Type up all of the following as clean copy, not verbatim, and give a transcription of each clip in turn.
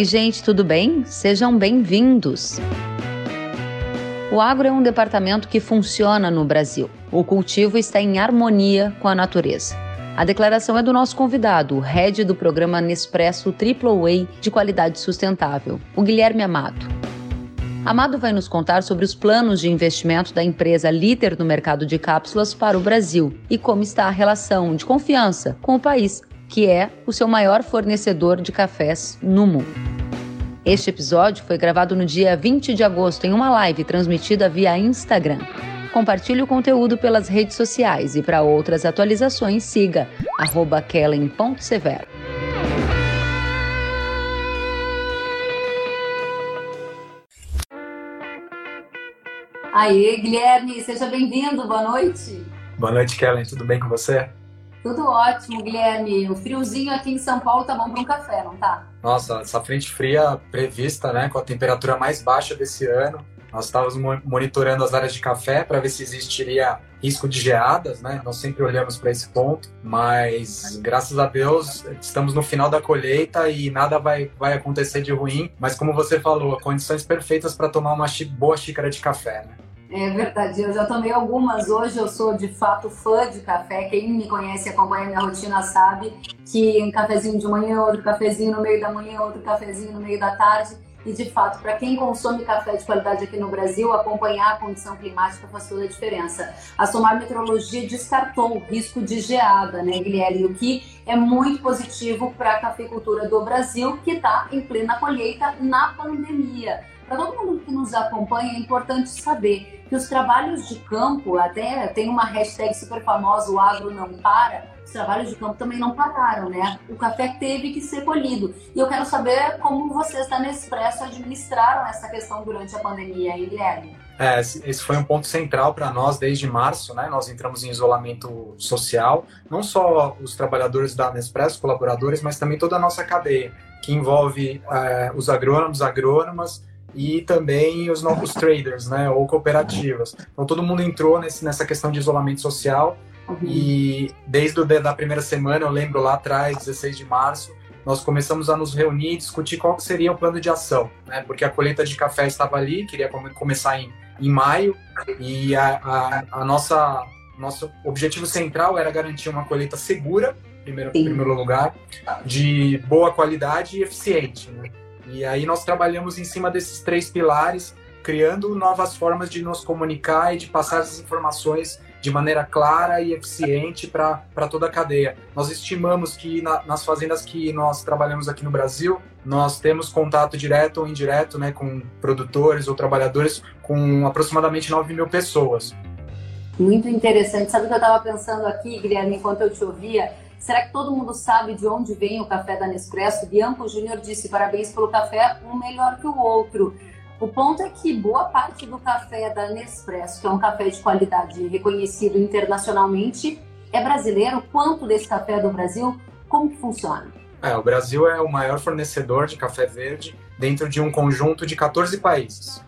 Oi, gente, tudo bem? Sejam bem-vindos! O agro é um departamento que funciona no Brasil. O cultivo está em harmonia com a natureza. A declaração é do nosso convidado, o head do programa Nespresso AAA de qualidade sustentável, o Guilherme Amado. Amado vai nos contar sobre os planos de investimento da empresa líder no mercado de cápsulas para o Brasil e como está a relação de confiança com o país, que é o seu maior fornecedor de cafés no mundo. Este episódio foi gravado no dia 20 de agosto em uma live transmitida via Instagram. Compartilhe o conteúdo pelas redes sociais e para outras atualizações siga @kellen.severo. Aê, Guilherme, seja bem-vindo, boa noite. Boa noite, Kellen, tudo bem com você? Tudo ótimo, Guilherme. O friozinho aqui em São Paulo tá bom para um café, não tá? Nossa, essa frente fria prevista, né, com a temperatura mais baixa desse ano. Nós estávamos monitorando as áreas de café para ver se existiria risco de geadas, né? Nós sempre olhamos para esse ponto, mas graças a Deus estamos no final da colheita e nada vai acontecer de ruim. Mas como você falou, condições perfeitas para tomar uma boa xícara de café, né? É verdade, eu já tomei algumas hoje, eu sou de fato fã de café, quem me conhece e acompanha minha rotina sabe que um cafezinho de manhã, outro cafezinho no meio da manhã, outro cafezinho no meio da tarde e de fato, para quem consome café de qualidade aqui no Brasil, acompanhar a condição climática faz toda a diferença. A Somar Meteorologia descartou o risco de geada, né, Guilherme, o que é muito positivo para a cafeicultura do Brasil, que está em plena colheita na pandemia. Para todo mundo que nos acompanha, é importante saber que os trabalhos de campo, até tem uma hashtag super famosa, o agro não para, os trabalhos de campo também não pararam, né? O café teve que ser colhido. E eu quero saber como vocês da Nespresso administraram essa questão durante a pandemia, hein, Guilherme? Esse foi um ponto central para nós desde março, né? Nós entramos em isolamento social, não só os trabalhadores da Nespresso, colaboradores, mas também toda a nossa cadeia, que envolve os agrônomos, agrônomas, e também os novos traders, né, ou cooperativas. Então todo mundo entrou nessa questão de isolamento social e desde a primeira semana, eu lembro lá atrás, 16 de março, nós começamos a nos reunir e discutir qual que seria o plano de ação, né, porque a colheita de café estava ali, queria começar em maio e nosso objetivo central era garantir uma colheita segura, primeiro lugar, de boa qualidade e eficiente, né? E aí nós trabalhamos em cima desses três pilares, criando novas formas de nos comunicar e de passar as informações de maneira clara e eficiente para toda a cadeia. Nós estimamos que nas fazendas que nós trabalhamos aqui no Brasil, nós temos contato direto ou indireto, né, com produtores ou trabalhadores com aproximadamente 9 mil pessoas. Muito interessante. Sabe o que eu estava pensando aqui, Guilherme, enquanto eu te ouvia? Será que todo mundo sabe de onde vem o café da Nespresso? Bianco Júnior disse, parabéns pelo café, um melhor que o outro. O ponto é que boa parte do café da Nespresso, que é um café de qualidade reconhecido internacionalmente, é brasileiro. Quanto desse café é do Brasil? Como que funciona? O Brasil é o maior fornecedor de café verde dentro de um conjunto de 14 países.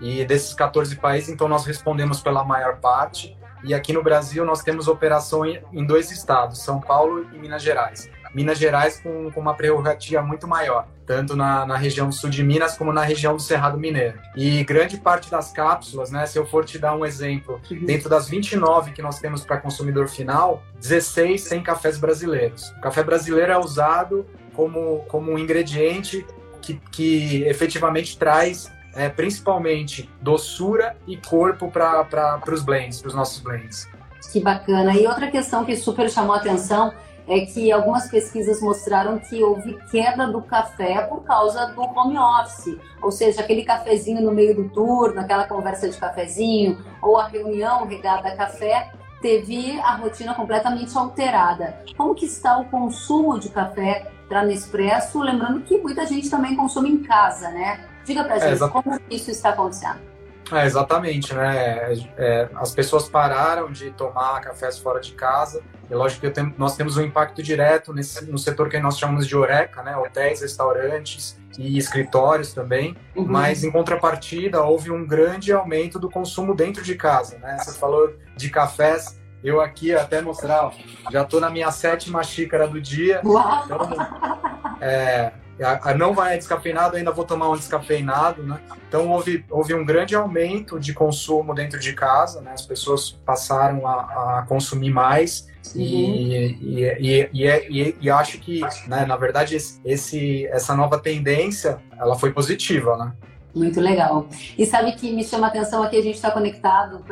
E desses 14 países, então, nós respondemos pela maior parte. E aqui no Brasil nós temos operação em 2 estados, São Paulo e Minas Gerais. Minas Gerais com uma prerrogativa muito maior, tanto na região sul de Minas como na região do Cerrado Mineiro. E grande parte das cápsulas, né, se eu for te dar um exemplo, dentro das 29 que nós temos para consumidor final, 16 são cafés brasileiros. O café brasileiro é usado como um ingrediente que efetivamente traz principalmente doçura e corpo para os blends, para os nossos blends. Que bacana. E outra questão que super chamou a atenção é que algumas pesquisas mostraram que houve queda do café por causa do home office. Ou seja, aquele cafezinho no meio do turno, aquela conversa de cafezinho, ou a reunião regada a café, teve a rotina completamente alterada. Como que está o consumo de café para Nespresso? Lembrando que muita gente também consome em casa, né? Diga pra gente, como isso está acontecendo? Exatamente, né? As pessoas pararam de tomar cafés fora de casa e lógico que nós temos um impacto direto no setor que nós chamamos de horeca, né? Hotéis, restaurantes e escritórios também, mas em contrapartida houve um grande aumento do consumo dentro de casa, né? Você falou de cafés, eu aqui até mostrar, já estou na minha 7ª xícara do dia. Uau. Então, não vai a descafeinado, ainda vou tomar um descafeinado, né? Então houve um grande aumento de consumo dentro de casa, né? As pessoas passaram a consumir mais. Uhum. E acho que, né, na verdade, essa nova tendência, ela foi positiva, né? Muito legal. E sabe que me chama a atenção aqui, a gente está conectado,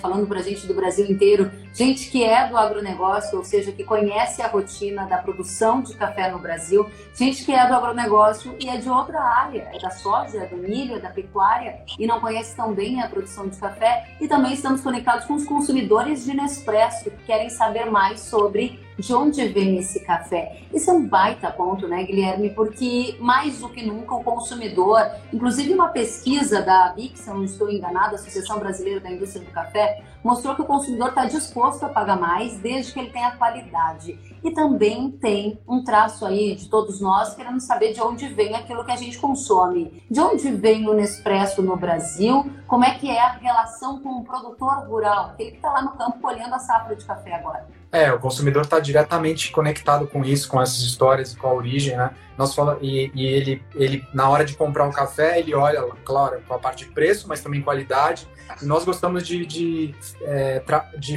falando para gente do Brasil inteiro, gente que é do agronegócio, ou seja, que conhece a rotina da produção de café no Brasil, gente que é do agronegócio e é de outra área, é da soja, é do milho, é da pecuária, e não conhece tão bem a produção de café. E também estamos conectados com os consumidores de Nespresso, que querem saber mais sobre de onde vem esse café. Isso é um baita ponto, né, Guilherme? Porque mais do que nunca o consumidor, inclusive uma pesquisa da ABIC, se eu não estou enganada, Associação Brasileira da Indústria do Café, mostrou que o consumidor está disposto a pagar mais desde que ele tenha qualidade. E também tem um traço aí de todos nós querendo saber de onde vem aquilo que a gente consome. De onde vem o Nespresso no Brasil? Como é que é a relação com o produtor rural? Aquele que está lá no campo olhando a safra de café agora. O consumidor está diretamente conectado com isso, com essas histórias, com a origem, né? Ele, na hora de comprar um café, ele olha, claro, com a parte de preço, mas também qualidade. E nós gostamos de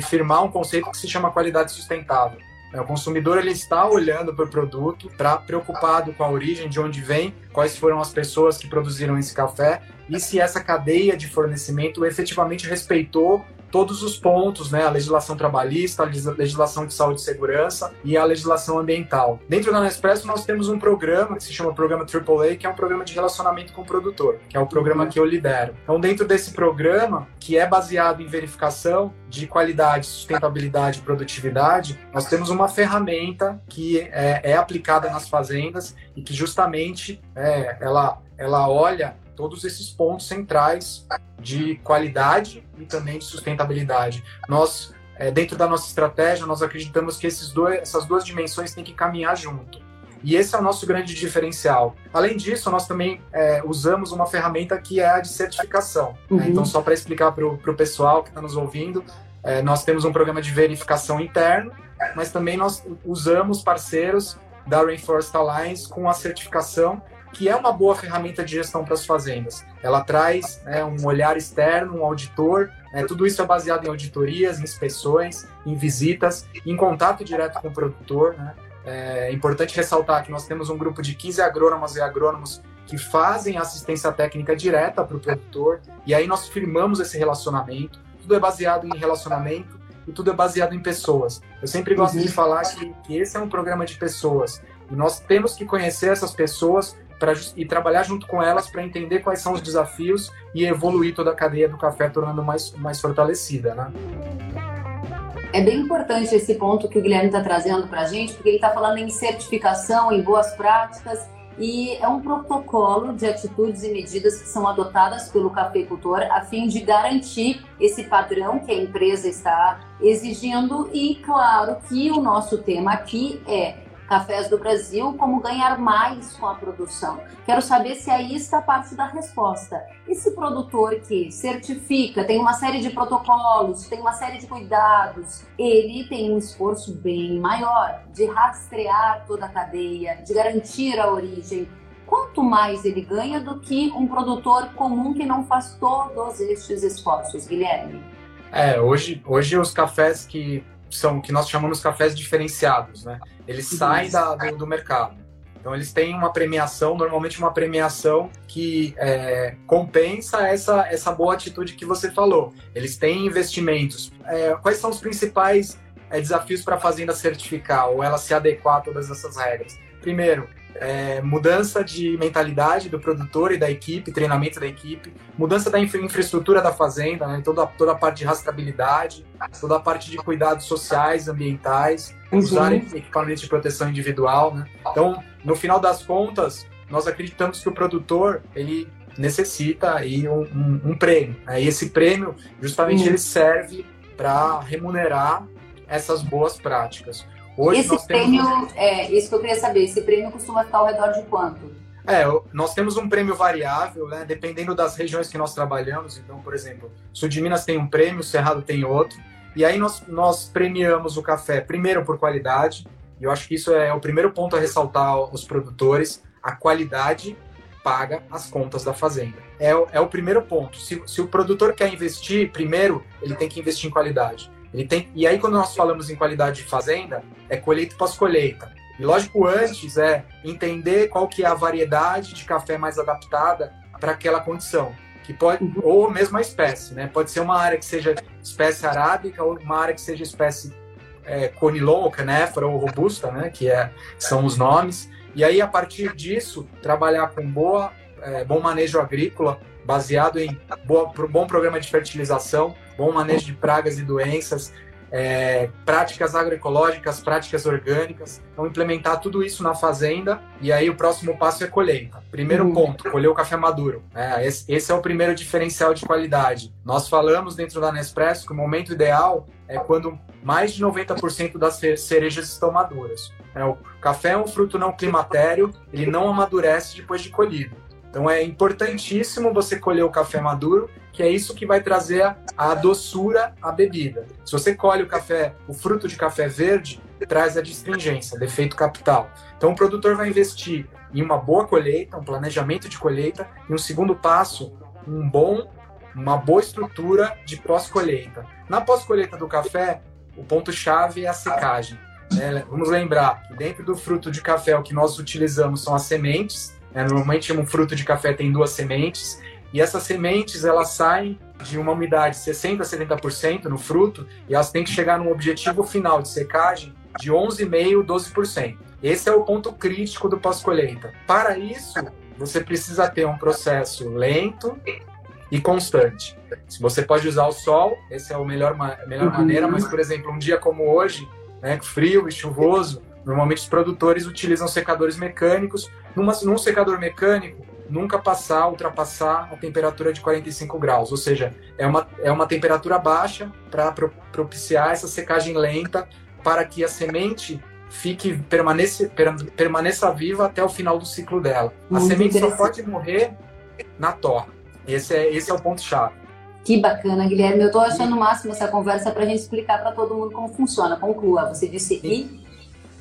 firmar um conceito que se chama qualidade sustentável. O consumidor, ele está olhando para o produto, preocupado com a origem, de onde vem, quais foram as pessoas que produziram esse café e se essa cadeia de fornecimento efetivamente respeitou todos os pontos, né? A legislação trabalhista, a legislação de saúde e segurança e a legislação ambiental. Dentro da Nespresso, nós temos um programa que se chama Programa AAA, que é um programa de relacionamento com o produtor, que é o programa que eu lidero. Então, dentro desse programa, que é baseado em verificação de qualidade, sustentabilidade e produtividade, nós temos uma ferramenta que é aplicada nas fazendas e que justamente ela olha todos esses pontos centrais de qualidade e também de sustentabilidade. Nós, dentro da nossa estratégia, nós acreditamos que essas duas dimensões têm que caminhar junto. E esse é o nosso grande diferencial. Além disso, nós também usamos uma ferramenta que é a de certificação. Uhum. Então, só para explicar para o pessoal que está nos ouvindo, nós temos um programa de verificação interno, mas também nós usamos parceiros da Rainforest Alliance com a certificação, que é uma boa ferramenta de gestão para as fazendas. Ela traz um olhar externo, um auditor, tudo isso é baseado em auditorias, em inspeções, em visitas, em contato direto com o produtor, né? É importante ressaltar que nós temos um grupo de 15 agrônomas e agrônomos que fazem assistência técnica direta para o produtor, e aí nós firmamos esse relacionamento. Tudo é baseado em relacionamento e tudo é baseado em pessoas. Eu sempre gosto de falar que esse é um programa de pessoas, e nós temos que conhecer essas pessoas e trabalhar junto com elas para entender quais são os desafios e evoluir toda a cadeia do café, tornando mais fortalecida, né? É bem importante esse ponto que o Guilherme está trazendo para a gente, porque ele está falando em certificação, em boas práticas, e é um protocolo de atitudes e medidas que são adotadas pelo cafeicultor a fim de garantir esse padrão que a empresa está exigindo. E claro que o nosso tema aqui é Cafés do Brasil, como ganhar mais com a produção. Quero saber se aí está parte da resposta. Esse produtor que certifica, tem uma série de protocolos, tem uma série de cuidados, ele tem um esforço bem maior de rastrear toda a cadeia, de garantir a origem. Quanto mais ele ganha do que um produtor comum que não faz todos estes esforços, Guilherme? Hoje os cafés são o que nós chamamos de cafés diferenciados, né? Eles saem do mercado. Então, eles têm uma premiação, normalmente uma premiação que compensa essa boa atitude que você falou. Eles têm investimentos. Quais são os principais desafios para a fazenda certificar ou ela se adequar a todas essas regras? Primeiro, mudança de mentalidade do produtor e da equipe, treinamento da equipe, mudança da infraestrutura da fazenda, né? Toda a parte de rastreabilidade, toda a parte de cuidados sociais, ambientais, usar equipamentos de proteção individual, né? Então, no final das contas, nós acreditamos que o produtor, ele necessita aí um prêmio, né? E esse prêmio, justamente, ele serve para remunerar essas boas práticas. Hoje esse prêmio, isso que eu queria saber, esse prêmio costuma ficar ao redor de quanto? Nós temos um prêmio variável, né, dependendo das regiões que nós trabalhamos. Então, por exemplo, sul de Minas tem um prêmio, Cerrado tem outro. E aí nós premiamos o café, primeiro por qualidade, e eu acho que isso é o primeiro ponto a ressaltar aos produtores. a qualidade paga as contas da fazenda. É o primeiro ponto. Se o produtor quer investir, primeiro, ele tem que investir em qualidade. E aí, quando nós falamos em qualidade de fazenda, é colheita pós-colheita. E, lógico, antes é entender qual que é a variedade de café mais adaptada para aquela condição. Que pode, ou mesmo a espécie, né? Pode ser uma área que seja espécie arábica ou uma área que seja espécie conilon, ou canéfora, ou robusta, né? São os nomes. E aí, a partir disso, trabalhar com bom manejo agrícola, baseado em bom programa de fertilização, bom manejo de pragas e doenças, práticas agroecológicas, práticas orgânicas. Então, implementar tudo isso na fazenda. E aí, o próximo passo é colheita. Primeiro ponto, colher o café maduro. Esse é o primeiro diferencial de qualidade. Nós falamos dentro da Nespresso que o momento ideal é quando mais de 90% das cerejas estão maduras. O café é um fruto não climatério, ele não amadurece depois de colhido. Então, é importantíssimo você colher o café maduro, que é isso que vai trazer a doçura à bebida. Se você colhe o fruto de café verde, traz a distringência, defeito capital. Então, o produtor vai investir em uma boa colheita, um planejamento de colheita, e um segundo passo, uma boa estrutura de pós-colheita. Na pós-colheita do café, o ponto-chave é a secagem. Vamos lembrar que dentro do fruto de café, o que nós utilizamos são as sementes. Normalmente, um fruto de café tem 2 sementes. E essas sementes, elas saem de uma umidade 60% a 70% no fruto e elas têm que chegar num objetivo final de secagem de 11,5% a 12%. Esse é o ponto crítico do pós-colheita. Para isso, você precisa ter um processo lento e constante. Se você pode usar o sol, essa é a melhor maneira, mas, por exemplo, um dia como hoje, né, frio e chuvoso, normalmente os produtores utilizam secadores mecânicos. Num secador mecânico, nunca ultrapassar a temperatura de 45 graus, ou seja, é uma temperatura baixa para propiciar essa secagem lenta para que a semente permaneça viva até o final do ciclo dela. A semente só pode morrer na torra. Esse é o ponto-chave. Que bacana, Guilherme. Eu estou achando o máximo essa conversa para a gente explicar para todo mundo como funciona. Conclua, você disse que...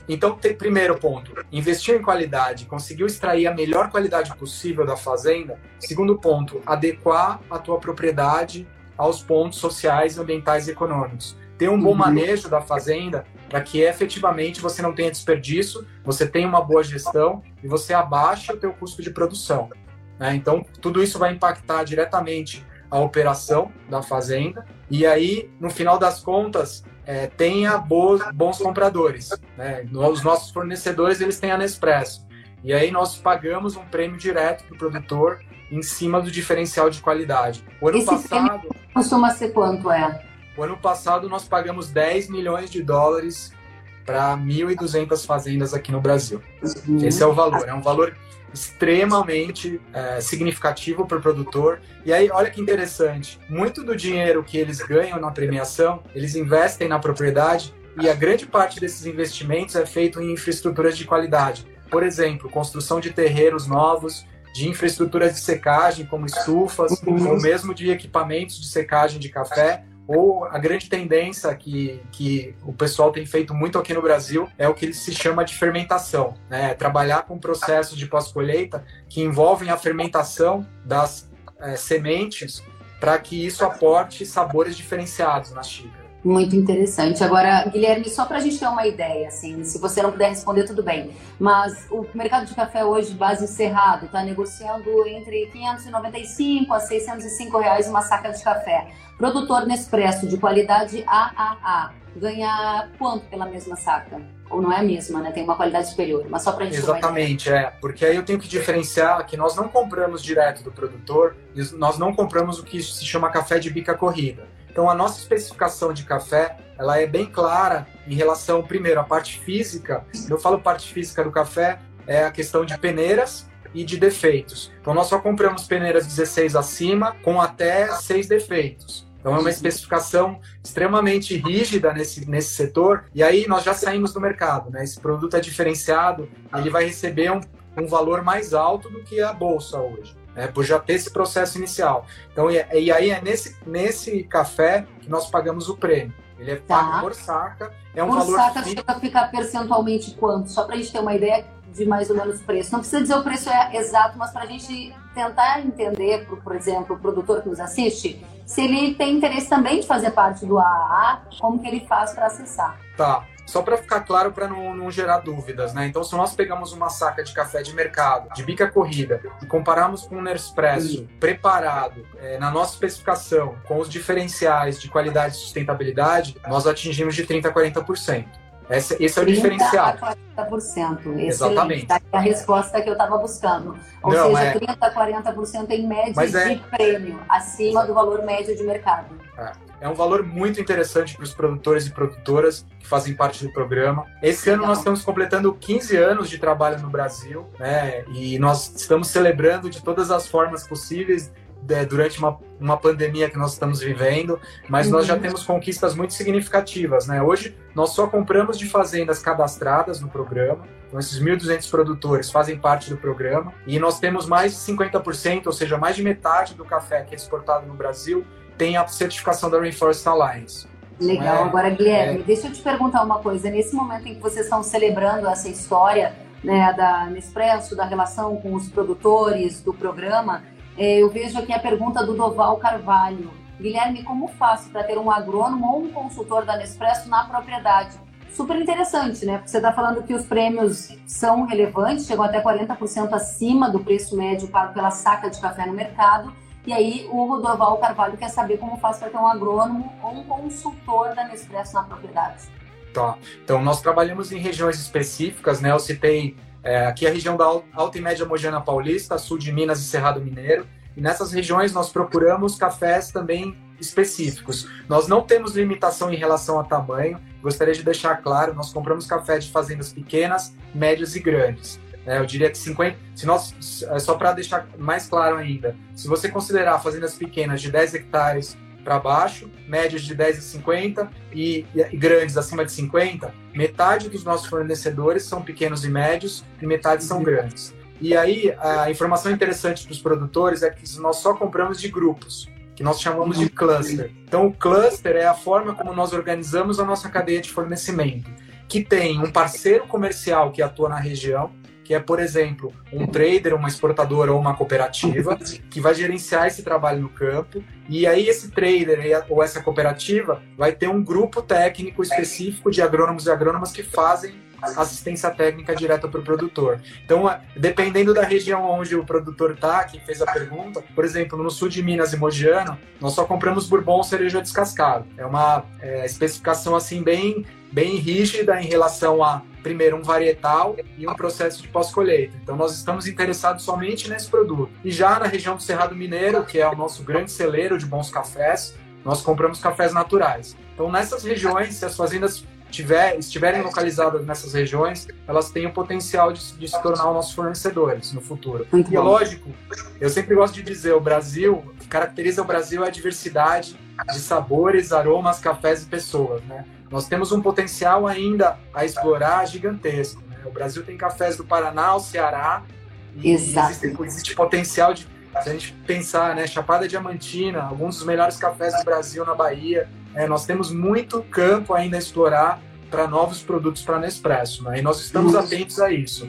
Então, primeiro ponto, investiu em qualidade, conseguiu extrair a melhor qualidade possível da fazenda. Segundo ponto, adequar a tua propriedade aos pontos sociais, ambientais e econômicos. Ter um bom manejo da fazenda para que efetivamente você não tenha desperdício, você tenha uma boa gestão e você abaixe o teu custo de produção. Então, tudo isso vai impactar diretamente a operação da fazenda e aí, no final das contas, tenha bons compradores, né? Os nossos fornecedores, eles têm a Nespresso. E aí nós pagamos um prêmio direto para o produtor em cima do diferencial de qualidade. Esse prêmio costuma ser quanto? O ano passado nós pagamos $10 milhões para 1.200 fazendas aqui no Brasil. Esse é o valor. É um valor extremamente significativo para o produtor. E aí, olha que interessante, muito do dinheiro que eles ganham na premiação, eles investem na propriedade e a grande parte desses investimentos é feito em infraestruturas de qualidade. Por exemplo, construção de terreiros novos, de infraestruturas de secagem, como estufas, ou mesmo de equipamentos de secagem de café, ou a grande tendência que o pessoal tem feito muito aqui no Brasil é o que se chama de fermentação, né? Trabalhar com processos de pós-colheita que envolvem a fermentação das sementes para que isso aporte sabores diferenciados na xícara. Muito interessante. Agora, Guilherme, só para a gente ter uma ideia, assim, se você não puder responder, tudo bem, mas o mercado de café hoje, base Cerrado, está negociando entre R$595 a R$605 uma saca de café. Produtor Nespresso de qualidade AAA ganha quanto pela mesma saca? Ou não é a mesma, né? Tem uma qualidade superior, mas só para a gente... Exatamente, porque aí eu tenho que diferenciar que nós não compramos direto do produtor, nós não compramos o que se chama café de bica corrida. Então, a nossa especificação de café, ela é bem clara em relação, primeiro, à parte física. Eu falo parte física do café, é a questão de peneiras e de defeitos. Então, nós só compramos peneiras 16 acima, com até 6 defeitos. Então, é uma especificação extremamente rígida nesse setor. E aí, nós já saímos do mercado, né? Esse produto é diferenciado, ele vai receber um valor mais alto do que a bolsa hoje. Por já ter esse processo inicial. Então, e aí é nesse café que nós pagamos o prêmio. Ele é pago por saca. É um por valor saca fixo. Chega a ficar percentualmente quanto? Só para a gente ter uma ideia de mais ou menos preço. Não precisa dizer o preço exato, mas para a gente tentar entender, por exemplo, o produtor que nos assiste, se ele tem interesse também de fazer parte do AAA, como que ele faz para acessar? Tá. Só para ficar claro, para não gerar dúvidas, né? Então, se nós pegamos uma saca de café de mercado, de bica corrida, e compararmos com um Nespresso preparado na nossa especificação, com os diferenciais de qualidade e sustentabilidade, nós atingimos de 30% a 40%. Esse é o diferencial. 30% a 40%. Exatamente. Tá a resposta que eu estava buscando. Ou não, seja, 30% a 40% em média de prêmio, acima do valor médio de mercado. É um valor muito interessante para os produtores e produtoras que fazem parte do programa. Esse ano nós estamos completando 15 anos de trabalho no Brasil, né? E nós estamos celebrando de todas as formas possíveis durante uma pandemia que nós estamos vivendo, mas nós já temos conquistas muito significativas, né? Hoje nós só compramos de fazendas cadastradas no programa, então esses 1.200 produtores fazem parte do programa, e nós temos mais de 50%, ou seja, mais de metade do café que é exportado no Brasil tem a certificação da Rainforest Alliance. Legal. Agora, Guilherme, deixa eu te perguntar uma coisa. Nesse momento em que vocês estão celebrando essa história, né, da Nespresso, da relação com os produtores do programa, eu vejo aqui a pergunta do Doval Carvalho. Guilherme, como faço para ter um agrônomo ou um consultor da Nespresso na propriedade? Super interessante, né? Porque você está falando que os prêmios são relevantes, chegam até 40% acima do preço médio pago pela saca de café no mercado. E aí o Rodoval Carvalho quer saber como faz para ter um agrônomo ou um consultor da Nespresso na propriedade. Tá. Então, nós trabalhamos em regiões específicas, né? Eu citei aqui a região da Alta e Média Mogiana Paulista, sul de Minas e Cerrado Mineiro. E nessas regiões nós procuramos cafés também específicos. Nós não temos limitação em relação a tamanho. Gostaria de deixar claro, nós compramos café de fazendas pequenas, médias e grandes. Eu diria que 50, se nós, só para deixar mais claro ainda, se você considerar fazendas pequenas de 10 hectares para baixo, médias de 10 a 50 e grandes acima de 50, metade dos nossos fornecedores são pequenos e médios e metade são grandes. E aí a informação interessante para os produtores é que nós só compramos de grupos, que nós chamamos de cluster. Então o cluster é a forma como nós organizamos a nossa cadeia de fornecimento, que tem um parceiro comercial que atua na região, que é, por exemplo, um trader, uma exportadora ou uma cooperativa, que vai gerenciar esse trabalho no campo. E aí esse trader ou essa cooperativa vai ter um grupo técnico específico de agrônomos e agrônomas que fazem assistência técnica direta para o produtor. Então, dependendo da região onde o produtor está, que fez a pergunta, por exemplo, no sul de Minas e Mogiana, nós só compramos Bourbon cereja descascado. É uma especificação assim bem rígida em relação a, primeiro, um varietal e um processo de pós-colheita. Então, nós estamos interessados somente nesse produto. E já na região do Cerrado Mineiro, que é o nosso grande celeiro de bons cafés, nós compramos cafés naturais. Então, nessas regiões, se as fazendas estiverem localizadas nessas regiões, elas têm o potencial de se tornar nossos fornecedores no futuro. E, lógico, eu sempre gosto de dizer, o Brasil, o que caracteriza o Brasil é a diversidade de sabores, aromas, cafés e pessoas, né? Nós temos um potencial ainda a explorar gigantesco, né? O Brasil tem cafés do Paraná, o Ceará, e existe potencial de, se a gente pensar, né, Chapada Diamantina, alguns dos melhores cafés do Brasil na Bahia, nós temos muito campo ainda a explorar para novos produtos para Nespresso, né? E nós estamos atentos a isso.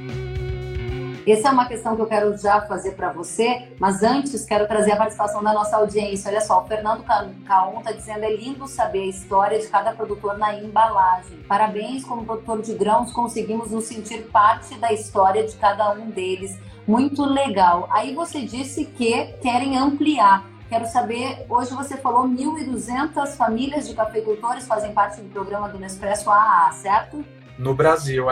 Essa é uma questão que eu quero já fazer para você, mas antes quero trazer a participação da nossa audiência. Olha só, o Fernando Caon está dizendo: é lindo saber a história de cada produtor na embalagem. Parabéns, como produtor de grãos, conseguimos nos sentir parte da história de cada um deles. Muito legal. Aí você disse que querem ampliar. Quero saber, hoje você falou 1.200 famílias de cafeicultores fazem parte do programa do Nespresso AAA, certo? No Brasil,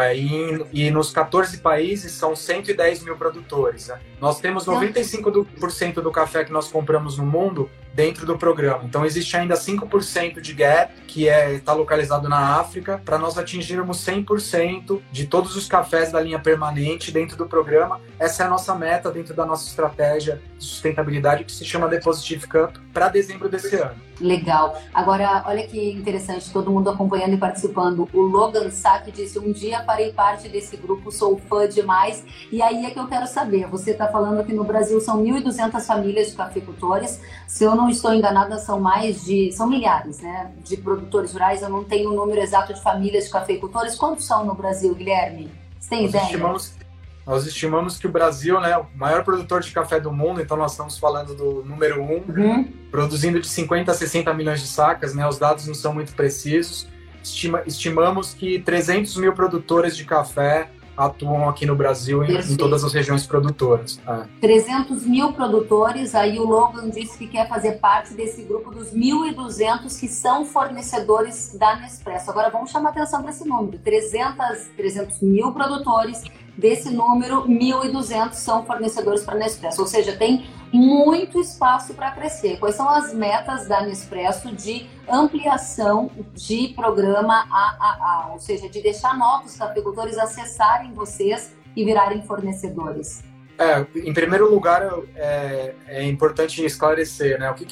e nos 14 países são 110 mil produtores, né? Nós temos 95% do café que nós compramos no mundo dentro do programa. Então existe ainda 5% de gap, que está localizado na África, para nós atingirmos 100% de todos os cafés da linha permanente dentro do programa. Essa é a nossa meta dentro da nossa estratégia de sustentabilidade, que se chama The Positive Cup, para dezembro desse ano. Legal. Agora, olha que interessante, todo mundo acompanhando e participando. O Logan Sack disse, um dia farei parte desse grupo, sou fã demais. E aí é que eu quero saber, você está falando que no Brasil são 1.200 famílias de cafeicultores. Se eu não estou enganada, são milhares, né, de produtores rurais. Eu não tenho o número exato de famílias de cafeicultores. Quantos são no Brasil, Guilherme? Você tem ideia? Nós estimamos que o Brasil, né, é o maior produtor de café do mundo, então nós estamos falando do número 1, produzindo de 50 a 60 milhões de sacas, né, os dados não são muito precisos. Estimamos que 300 mil produtores de café atuam aqui no Brasil, em todas as regiões produtoras. É. 300 mil produtores, aí o Logan disse que quer fazer parte desse grupo dos 1.200 que são fornecedores da Nespresso. Agora vamos chamar atenção para esse número, 300 mil produtores. Desse número, 1.200 são fornecedores para a Nespresso, ou seja, tem muito espaço para crescer. Quais são as metas da Nespresso de ampliação de programa AAA, ou seja, de deixar novos cafeicultores acessarem vocês e virarem fornecedores? Em primeiro lugar, é importante esclarecer, né, o que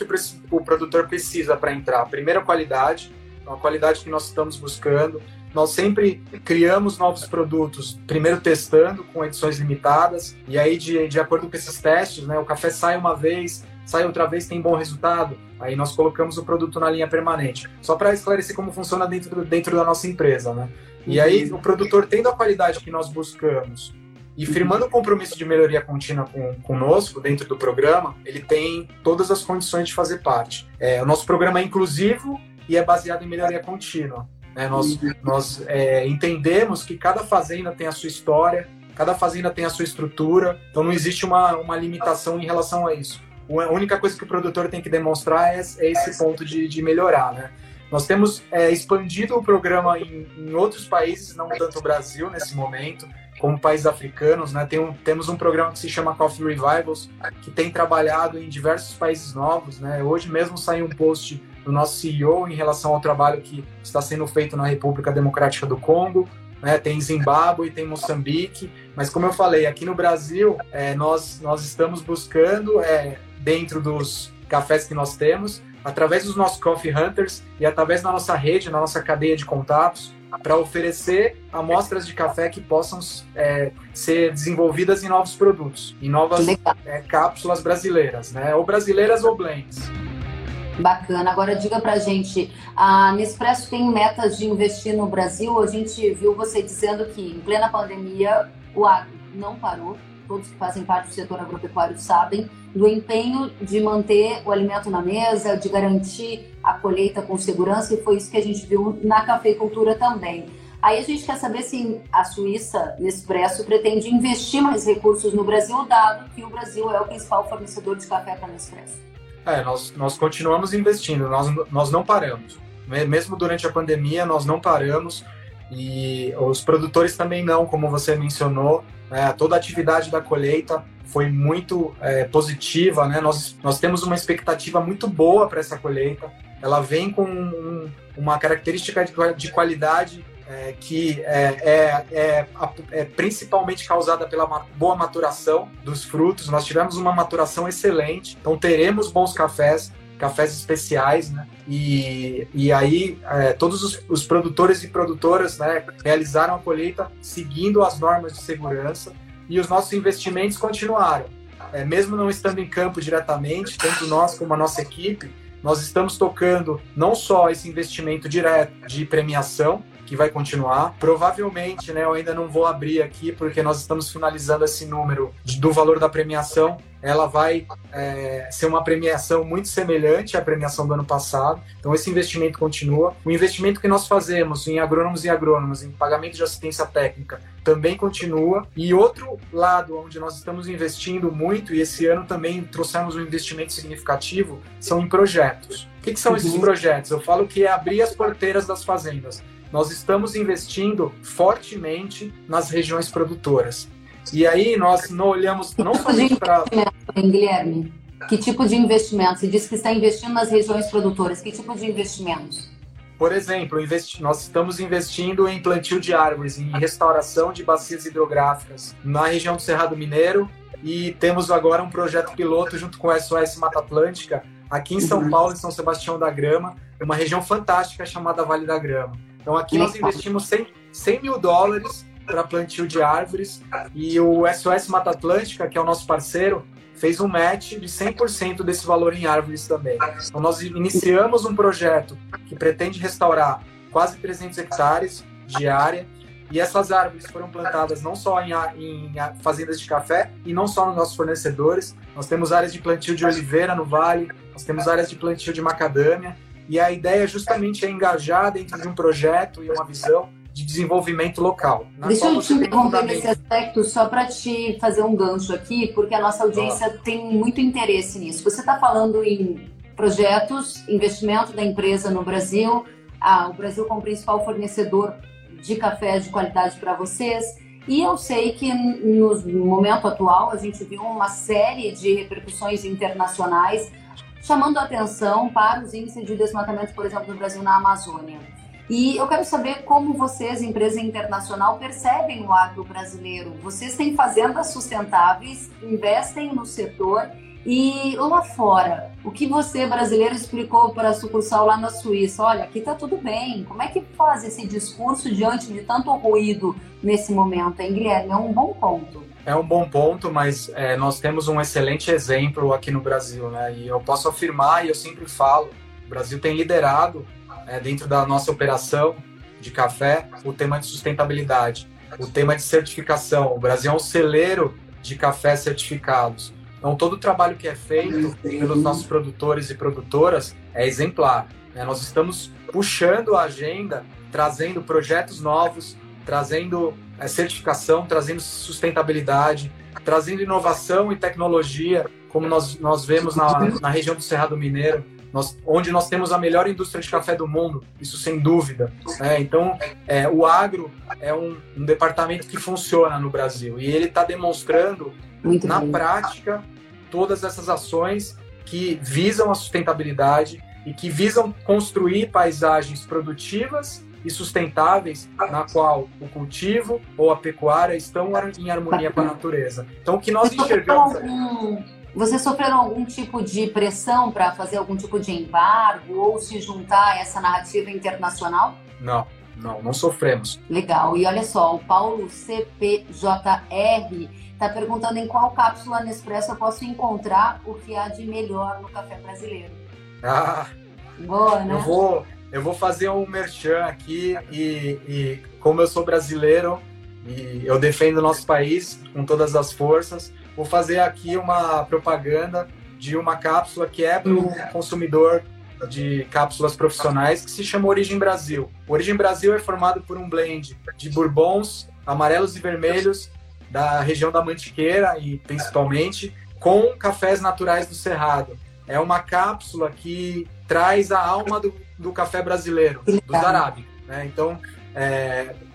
o produtor precisa para entrar. Primeiro, a qualidade, a qualidade que nós estamos buscando. Nós sempre criamos novos produtos, primeiro testando com edições limitadas, e aí de acordo com esses testes, né, o café sai uma vez, sai outra vez, tem bom resultado, aí nós colocamos o produto na linha permanente. Só para esclarecer como funciona dentro da nossa empresa, né? E aí o produtor, tendo a qualidade que nós buscamos e firmando o compromisso de melhoria contínua conosco dentro do programa, ele tem todas as condições de fazer parte. O nosso programa é inclusivo e é baseado em melhoria contínua. Nós entendemos que cada fazenda tem a sua história, cada fazenda tem a sua estrutura, então não existe uma limitação em relação a isso. A única coisa que o produtor tem que demonstrar é esse ponto de melhorar, né? Nós temos expandido o programa em outros países, não tanto o Brasil nesse momento, como países africanos, né? Temos um programa que se chama Coffee Revivals, que tem trabalhado em diversos países novos, né? Hoje mesmo saiu um post do nosso CEO em relação ao trabalho que está sendo feito na República Democrática do Congo, né? Tem Zimbábue, tem Moçambique, mas como eu falei, aqui no Brasil nós estamos buscando, dentro dos cafés que nós temos, através dos nossos Coffee Hunters e através da nossa rede, na nossa cadeia de contatos, para oferecer amostras de café que possam ser desenvolvidas em novos produtos, em novas cápsulas brasileiras, né? Ou brasileiras ou blends. Bacana. Agora diga pra gente, a Nespresso tem metas de investir no Brasil? A gente viu você dizendo que em plena pandemia o agro não parou, todos que fazem parte do setor agropecuário sabem do empenho de manter o alimento na mesa, de garantir a colheita com segurança, e foi isso que a gente viu na cafeicultura também. Aí a gente quer saber se a Suíça, Nespresso, pretende investir mais recursos no Brasil, dado que o Brasil é o principal fornecedor de café para a Nespresso. Nós continuamos investindo, nós não paramos. Mesmo durante a pandemia, nós não paramos, e os produtores também não, como você mencionou. Toda a atividade da colheita foi muito positiva, né? Nós temos uma expectativa muito boa para essa colheita. Ela vem com uma característica de qualidade que é principalmente causada pela boa maturação dos frutos. Nós tivemos uma maturação excelente, então teremos bons cafés especiais, né? E aí todos os produtores e produtoras, né, realizaram a colheita seguindo as normas de segurança, e os nossos investimentos continuaram. Mesmo não estando em campo diretamente, tanto nós como a nossa equipe, nós estamos tocando não só esse investimento direto de premiação, que vai continuar. Provavelmente, né, eu ainda não vou abrir aqui, porque nós estamos finalizando esse número do valor da premiação. Ela vai ser uma premiação muito semelhante à premiação do ano passado. Então, esse investimento continua. O investimento que nós fazemos em agrônomos e agrônomas, em pagamento de assistência técnica, também continua. E outro lado onde nós estamos investindo muito, e esse ano também trouxemos um investimento significativo, são em projetos. O que são esses projetos? Eu falo que é abrir as porteiras das fazendas. Nós estamos investindo fortemente nas regiões produtoras. E aí nós não olhamos não somente para... Guilherme, que tipo de investimento? Você disse que está investindo nas regiões produtoras. Que tipo de investimentos? Por exemplo, nós estamos investindo em plantio de árvores, em restauração de bacias hidrográficas na região do Cerrado Mineiro, e temos agora um projeto piloto junto com a SOS Mata Atlântica, Aqui em São Paulo, em São Sebastião da Grama, é uma região fantástica chamada Vale da Grama. Então aqui nós investimos $100 mil para plantio de árvores, e o SOS Mata Atlântica, que é o nosso parceiro, fez um match de 100% desse valor em árvores também. Então nós iniciamos um projeto que pretende restaurar quase 300 hectares de área, e essas árvores foram plantadas não só em fazendas de café e não só nos nossos fornecedores. Nós temos áreas de plantio de oliveira no vale, nós temos áreas de plantio de macadâmia, e a ideia justamente é engajar dentro de um projeto e uma visão de desenvolvimento local. Deixa eu te interromper nesse aspecto só para te fazer um gancho aqui, porque a nossa audiência tem muito interesse nisso. Você está falando em projetos, investimento da empresa no Brasil, o Brasil como principal fornecedor de café de qualidade para vocês, e eu sei que no momento atual a gente viu uma série de repercussões internacionais chamando a atenção para os índices de desmatamento, por exemplo, do Brasil na Amazônia. E eu quero saber como vocês, empresa internacional, percebem o agro brasileiro. Vocês têm fazendas sustentáveis, investem no setor, e lá fora, o que você, brasileiro, explicou para a sucursal lá na Suíça? Olha, aqui está tudo bem. Como é que faz esse discurso diante de tanto ruído nesse momento, hein, Guilherme? É um bom ponto. É um bom ponto, mas nós temos um excelente exemplo aqui no Brasil, né? E eu posso afirmar, e eu sempre falo, o Brasil tem liderado dentro da nossa operação de café o tema de sustentabilidade, o tema de certificação. O Brasil é um celeiro de café certificados. Então, todo o trabalho que é feito pelos nossos produtores e produtoras é exemplar. Nós estamos puxando a agenda, trazendo projetos novos, trazendo certificação, trazendo sustentabilidade, trazendo inovação e tecnologia, como nós vemos na região do Cerrado Mineiro, onde nós temos a melhor indústria de café do mundo, isso sem dúvida. Então, o agro é um departamento que funciona no Brasil, e ele está demonstrando prática todas essas ações que visam a sustentabilidade e que visam construir paisagens produtivas e sustentáveis na qual o cultivo ou a pecuária estão em harmonia com a natureza. Então, o que nós enxergamos... Vocês sofreram algum tipo de pressão para fazer algum tipo de embargo ou se juntar a essa narrativa internacional? Não sofremos. Legal. E olha só, o Paulo CPJR... está perguntando em qual cápsula Nespresso eu posso encontrar o que há de melhor no café brasileiro. Boa, né? Eu vou fazer um merchan aqui e como eu sou brasileiro e eu defendo o nosso país com todas as forças, vou fazer aqui uma propaganda de uma cápsula que é para o consumidor de cápsulas profissionais, que se chama Origem Brasil. O Origem Brasil é formado por um blend de bourbons, amarelos e vermelhos, da região da Mantiqueira e principalmente com cafés naturais do Cerrado. É uma cápsula que traz a alma do café brasileiro, dos arábicos, né? Então,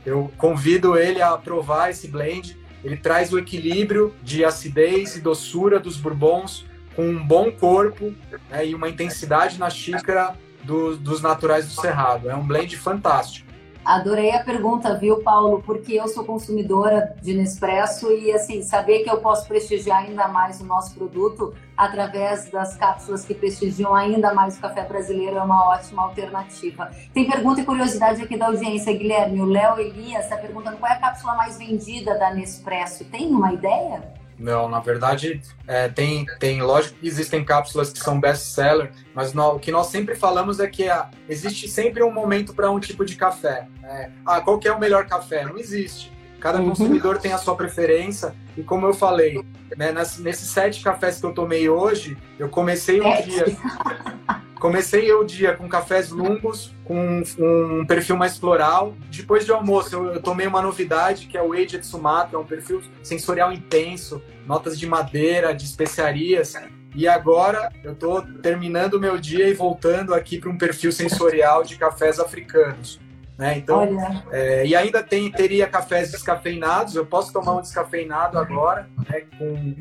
eu convido ele a provar esse blend. Ele traz o equilíbrio de acidez e doçura dos bourbons com um bom corpo, né, e uma intensidade na xícara dos naturais do Cerrado. É um blend fantástico. Adorei a pergunta, viu, Paulo? Porque eu sou consumidora de Nespresso e, assim, saber que eu posso prestigiar ainda mais o nosso produto através das cápsulas que prestigiam ainda mais o café brasileiro é uma ótima alternativa. Tem pergunta e curiosidade aqui da audiência, Guilherme. O Léo Elias está perguntando qual é a cápsula mais vendida da Nespresso. Tem uma ideia? Não, na verdade, tem. Lógico que existem cápsulas que são best-seller, mas o que nós sempre falamos é que existe sempre um momento para um tipo de café. Qual que é o melhor café? Não existe. Cada consumidor tem a sua preferência. E como eu falei, né, nesses 7 cafés que eu tomei hoje, eu comecei o dia com cafés longos, com um perfil mais floral. Depois de almoço, eu tomei uma novidade, que é o Age of Sumatra, é um perfil sensorial intenso, notas de madeira, de especiarias. E agora, eu estou terminando o meu dia e voltando aqui para um perfil sensorial de cafés africanos, né? Então, e ainda teria cafés descafeinados. Eu posso tomar um descafeinado agora, né, com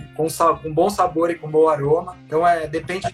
bom sabor e com bom aroma. Então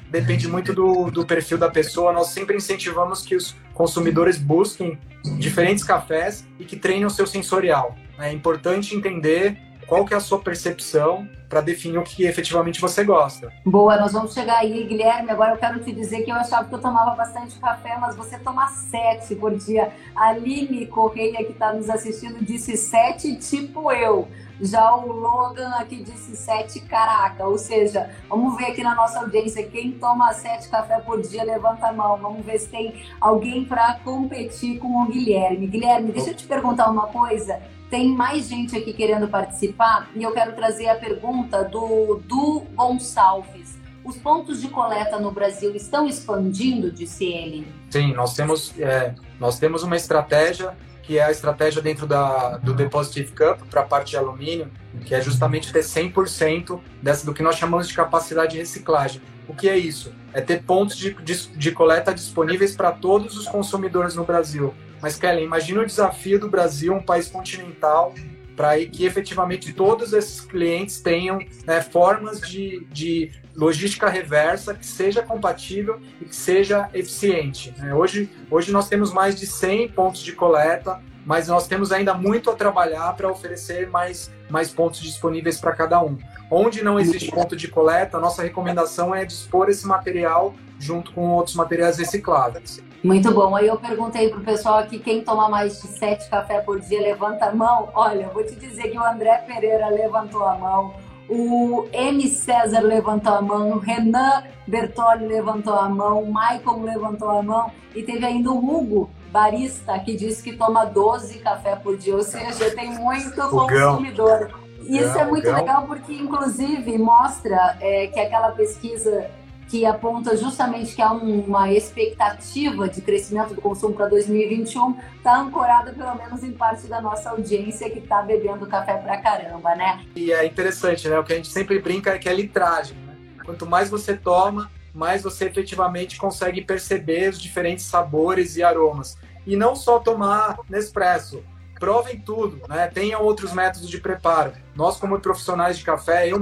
depende muito do perfil da pessoa. Nós sempre incentivamos que os consumidores busquem diferentes cafés e que treinem o seu sensorial. É importante entender qual que é a sua percepção para definir o que efetivamente você gosta. Boa, nós vamos chegar aí, Guilherme. Agora eu quero te dizer que eu achava que eu tomava bastante café, mas você toma 7 por dia. A Aline Correia, que está nos assistindo, disse 7, tipo eu. Já o Logan aqui disse 7, caraca. Ou seja, vamos ver aqui na nossa audiência quem toma 7 café por dia, levanta a mão. Vamos ver se tem alguém para competir com o Guilherme. Guilherme, deixa eu te perguntar uma coisa. Tem mais gente aqui querendo participar e eu quero trazer a pergunta do Du Gonçalves. Os pontos de coleta no Brasil estão expandindo, disse ele? Sim, nós temos uma estratégia que é a estratégia dentro do The Positive Cup para a parte de alumínio, que é justamente ter 100% do que nós chamamos de capacidade de reciclagem. O que é isso? É ter pontos de coleta disponíveis para todos os consumidores no Brasil. Mas, Kelly, imagina o desafio do Brasil, um país continental, para que efetivamente todos esses clientes tenham formas de logística reversa que seja compatível e que seja eficiente. Hoje nós temos mais de 100 pontos de coleta, mas nós temos ainda muito a trabalhar para oferecer mais pontos disponíveis para cada um. Onde não existe ponto de coleta, a nossa recomendação é dispor esse material junto com outros materiais recicláveis. Muito bom. Aí eu perguntei pro pessoal aqui quem toma mais de 7 café por dia, levanta a mão. Olha, eu vou te dizer que o André Pereira levantou a mão, o M. César levantou a mão, o Renan Bertoli levantou a mão, o Maicon levantou a mão e teve ainda o Hugo, barista, que disse que toma 12 café por dia, ou seja, tem muito consumidor. Isso é muito legal porque, inclusive, mostra que aquela pesquisa que aponta justamente que há uma expectativa de crescimento do consumo para 2021, está ancorada pelo menos em parte da nossa audiência que está bebendo café pra caramba, né? E é interessante, né? O que a gente sempre brinca é que é litragem, né? Quanto mais você toma, mais você efetivamente consegue perceber os diferentes sabores e aromas. E não só tomar Nespresso. Provem tudo, né? Tenham outros métodos de preparo. Nós, como profissionais de café, eu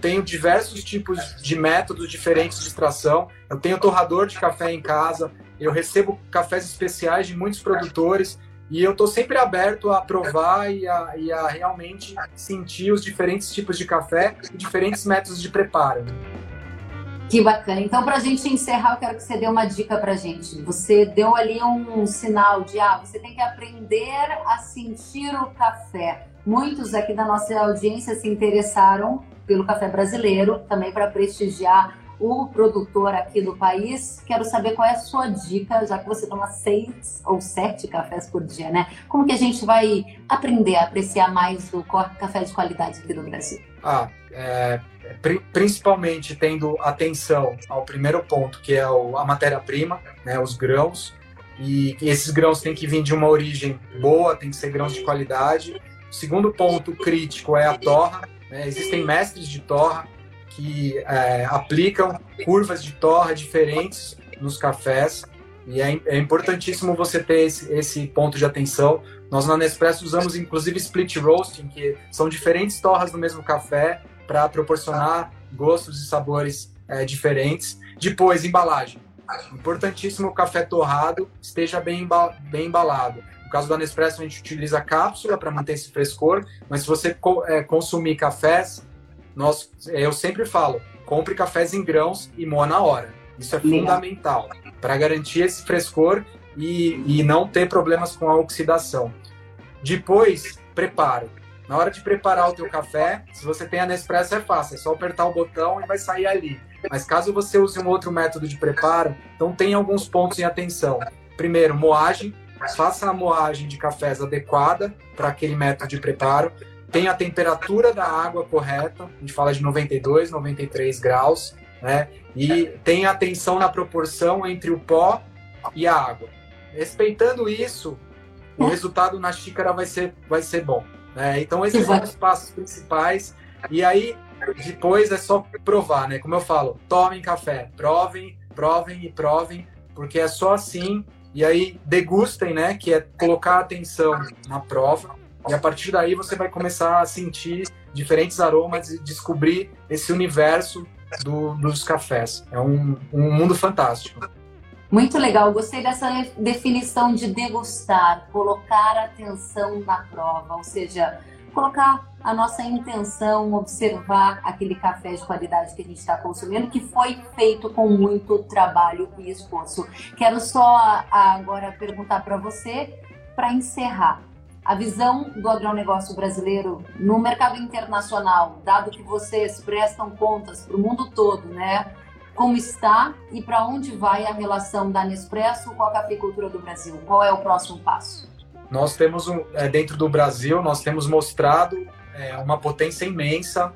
tenho diversos tipos de métodos diferentes de extração. Eu tenho torrador de café em casa, eu recebo cafés especiais de muitos produtores e eu estou sempre aberto a provar e a realmente sentir os diferentes tipos de café e diferentes métodos de preparo. Que bacana. Então, para a gente encerrar, eu quero que você dê uma dica para a gente. Você deu ali um sinal de, você tem que aprender a sentir o café. Muitos aqui da nossa audiência se interessaram pelo café brasileiro, também para prestigiar o produtor aqui do país. Quero saber qual é a sua dica, já que você toma 6 ou 7 cafés por dia, né? Como que a gente vai aprender a apreciar mais o café de qualidade aqui no Brasil? Principalmente tendo atenção ao primeiro ponto, que é a matéria-prima, né, os grãos, e esses grãos têm que vir de uma origem boa, tem que ser grãos de qualidade. O segundo ponto crítico é a torra, né, existem mestres de torra que aplicam curvas de torra diferentes nos cafés, e é importantíssimo você ter esse ponto de atenção. Nós na Nespresso usamos inclusive split roasting, que são diferentes torras no mesmo café, para proporcionar gostos e sabores diferentes. Depois, embalagem. Importantíssimo o café torrado esteja bem embalado. No caso da Nespresso, a gente utiliza cápsula para manter esse frescor, mas se você consumir cafés, eu sempre falo, compre cafés em grãos e moa na hora. Isso é fundamental para garantir esse frescor e não ter problemas com a oxidação. Depois, preparo. Na hora de preparar o teu café, se você tem a Nespresso é fácil, é só apertar o botão e vai sair ali. Mas caso você use um outro método de preparo, então tem alguns pontos em atenção. Primeiro, moagem. Faça a moagem de cafés adequada para aquele método de preparo. Tenha a temperatura da água correta, a gente fala de 92, 93 graus, né? E tenha atenção na proporção entre o pó e a água. Respeitando isso, o resultado na xícara vai ser bom. Então esses são os passos principais. E aí depois é só provar, né? Como eu falo, tomem café, provem, porque é só assim. E aí degustem, né? Que é colocar atenção na prova. E a partir daí você vai começar a sentir diferentes aromas e descobrir esse universo dos cafés. É um mundo fantástico. Muito legal, gostei dessa definição de degustar, colocar atenção na prova, ou seja, colocar a nossa intenção, observar aquele café de qualidade que a gente está consumindo, que foi feito com muito trabalho e esforço. Quero só agora perguntar para você, para encerrar, a visão do agronegócio brasileiro no mercado internacional, dado que vocês prestam contas para o mundo todo, né? Como está e para onde vai a relação da Nespresso com a cafeicultura do Brasil? Qual é o próximo passo? Nós temos, dentro do Brasil, nós temos mostrado uma potência imensa.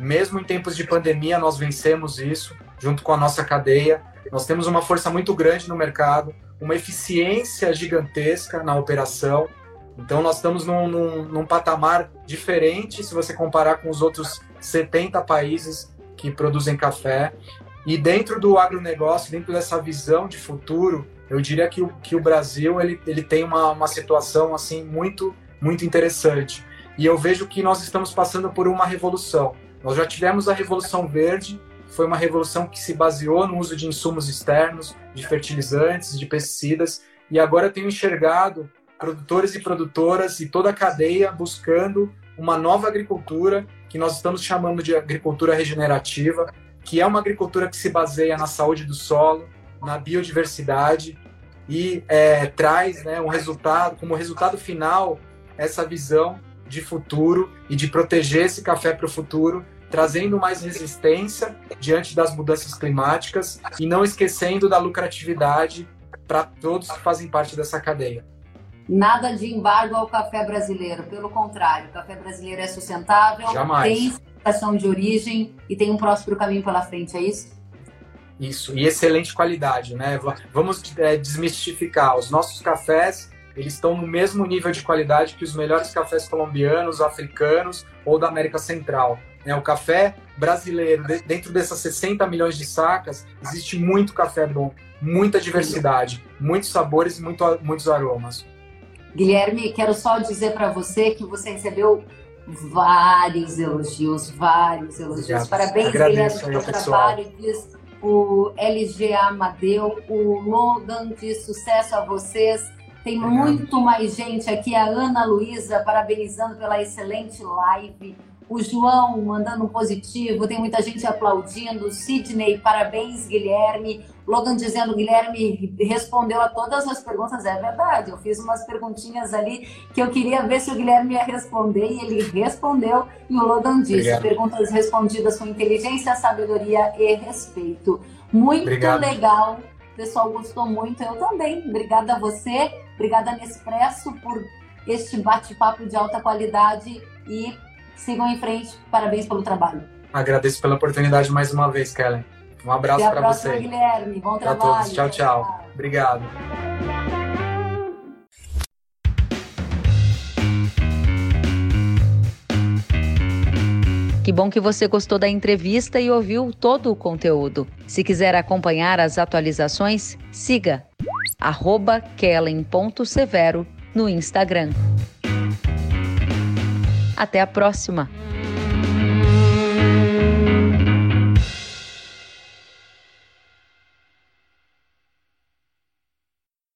Mesmo em tempos de pandemia, nós vencemos isso, junto com a nossa cadeia. Nós temos uma força muito grande no mercado, uma eficiência gigantesca na operação. Então, nós estamos num patamar diferente, se você comparar com os outros 70 países que produzem café. E dentro do agronegócio, dentro dessa visão de futuro, eu diria que o Brasil ele tem uma situação assim, muito, muito interessante. E eu vejo que nós estamos passando por uma revolução. Nós já tivemos a Revolução Verde, foi uma revolução que se baseou no uso de insumos externos, de fertilizantes, de pesticidas, e agora eu tenho enxergado produtores e produtoras e toda a cadeia buscando uma nova agricultura, que nós estamos chamando de agricultura regenerativa, que é uma agricultura que se baseia na saúde do solo, na biodiversidade e traz, né, um resultado, como resultado final, essa visão de futuro e de proteger esse café para o futuro, trazendo mais resistência diante das mudanças climáticas e não esquecendo da lucratividade para todos que fazem parte dessa cadeia. Nada de embargo ao café brasileiro, pelo contrário, o café brasileiro é sustentável, jamais. Tem certificação de origem e tem um próspero caminho pela frente, é isso? Isso, e excelente qualidade, né? Vamos desmistificar, os nossos cafés, eles estão no mesmo nível de qualidade que os melhores cafés colombianos, africanos ou da América Central. Né? O café brasileiro, dentro dessas 60 milhões de sacas, existe muito café bom, muita diversidade, muitos sabores e muitos aromas. Guilherme, quero só dizer para você que você recebeu vários elogios. Obrigado. Parabéns, agradeço, Guilherme, pelo trabalho. Diz o LG Amadeu, o Logan, diz sucesso a vocês. Tem muito mais gente aqui, a Ana Luísa, parabenizando pela excelente live. O João, mandando um positivo, tem muita gente aplaudindo. Sidney, parabéns, Guilherme. Logan dizendo, Guilherme respondeu a todas as perguntas. É verdade, eu fiz umas perguntinhas ali que eu queria ver se o Guilherme ia responder, e ele respondeu. E o Logan disse, obrigado. Perguntas respondidas com inteligência, sabedoria e respeito. Muito obrigado. Legal, o pessoal gostou muito, eu também. Obrigada a você, obrigada Nespresso por este bate-papo de alta qualidade e sigam em frente, parabéns pelo trabalho. Agradeço pela oportunidade mais uma vez, Kellen. Um abraço para você. Até a próxima, Guilherme. Bom trabalho. Pra todos. Tchau, tchau. Obrigado. Que bom que você gostou da entrevista e ouviu todo o conteúdo. Se quiser acompanhar as atualizações, siga @kellen.severo no Instagram. Até a próxima!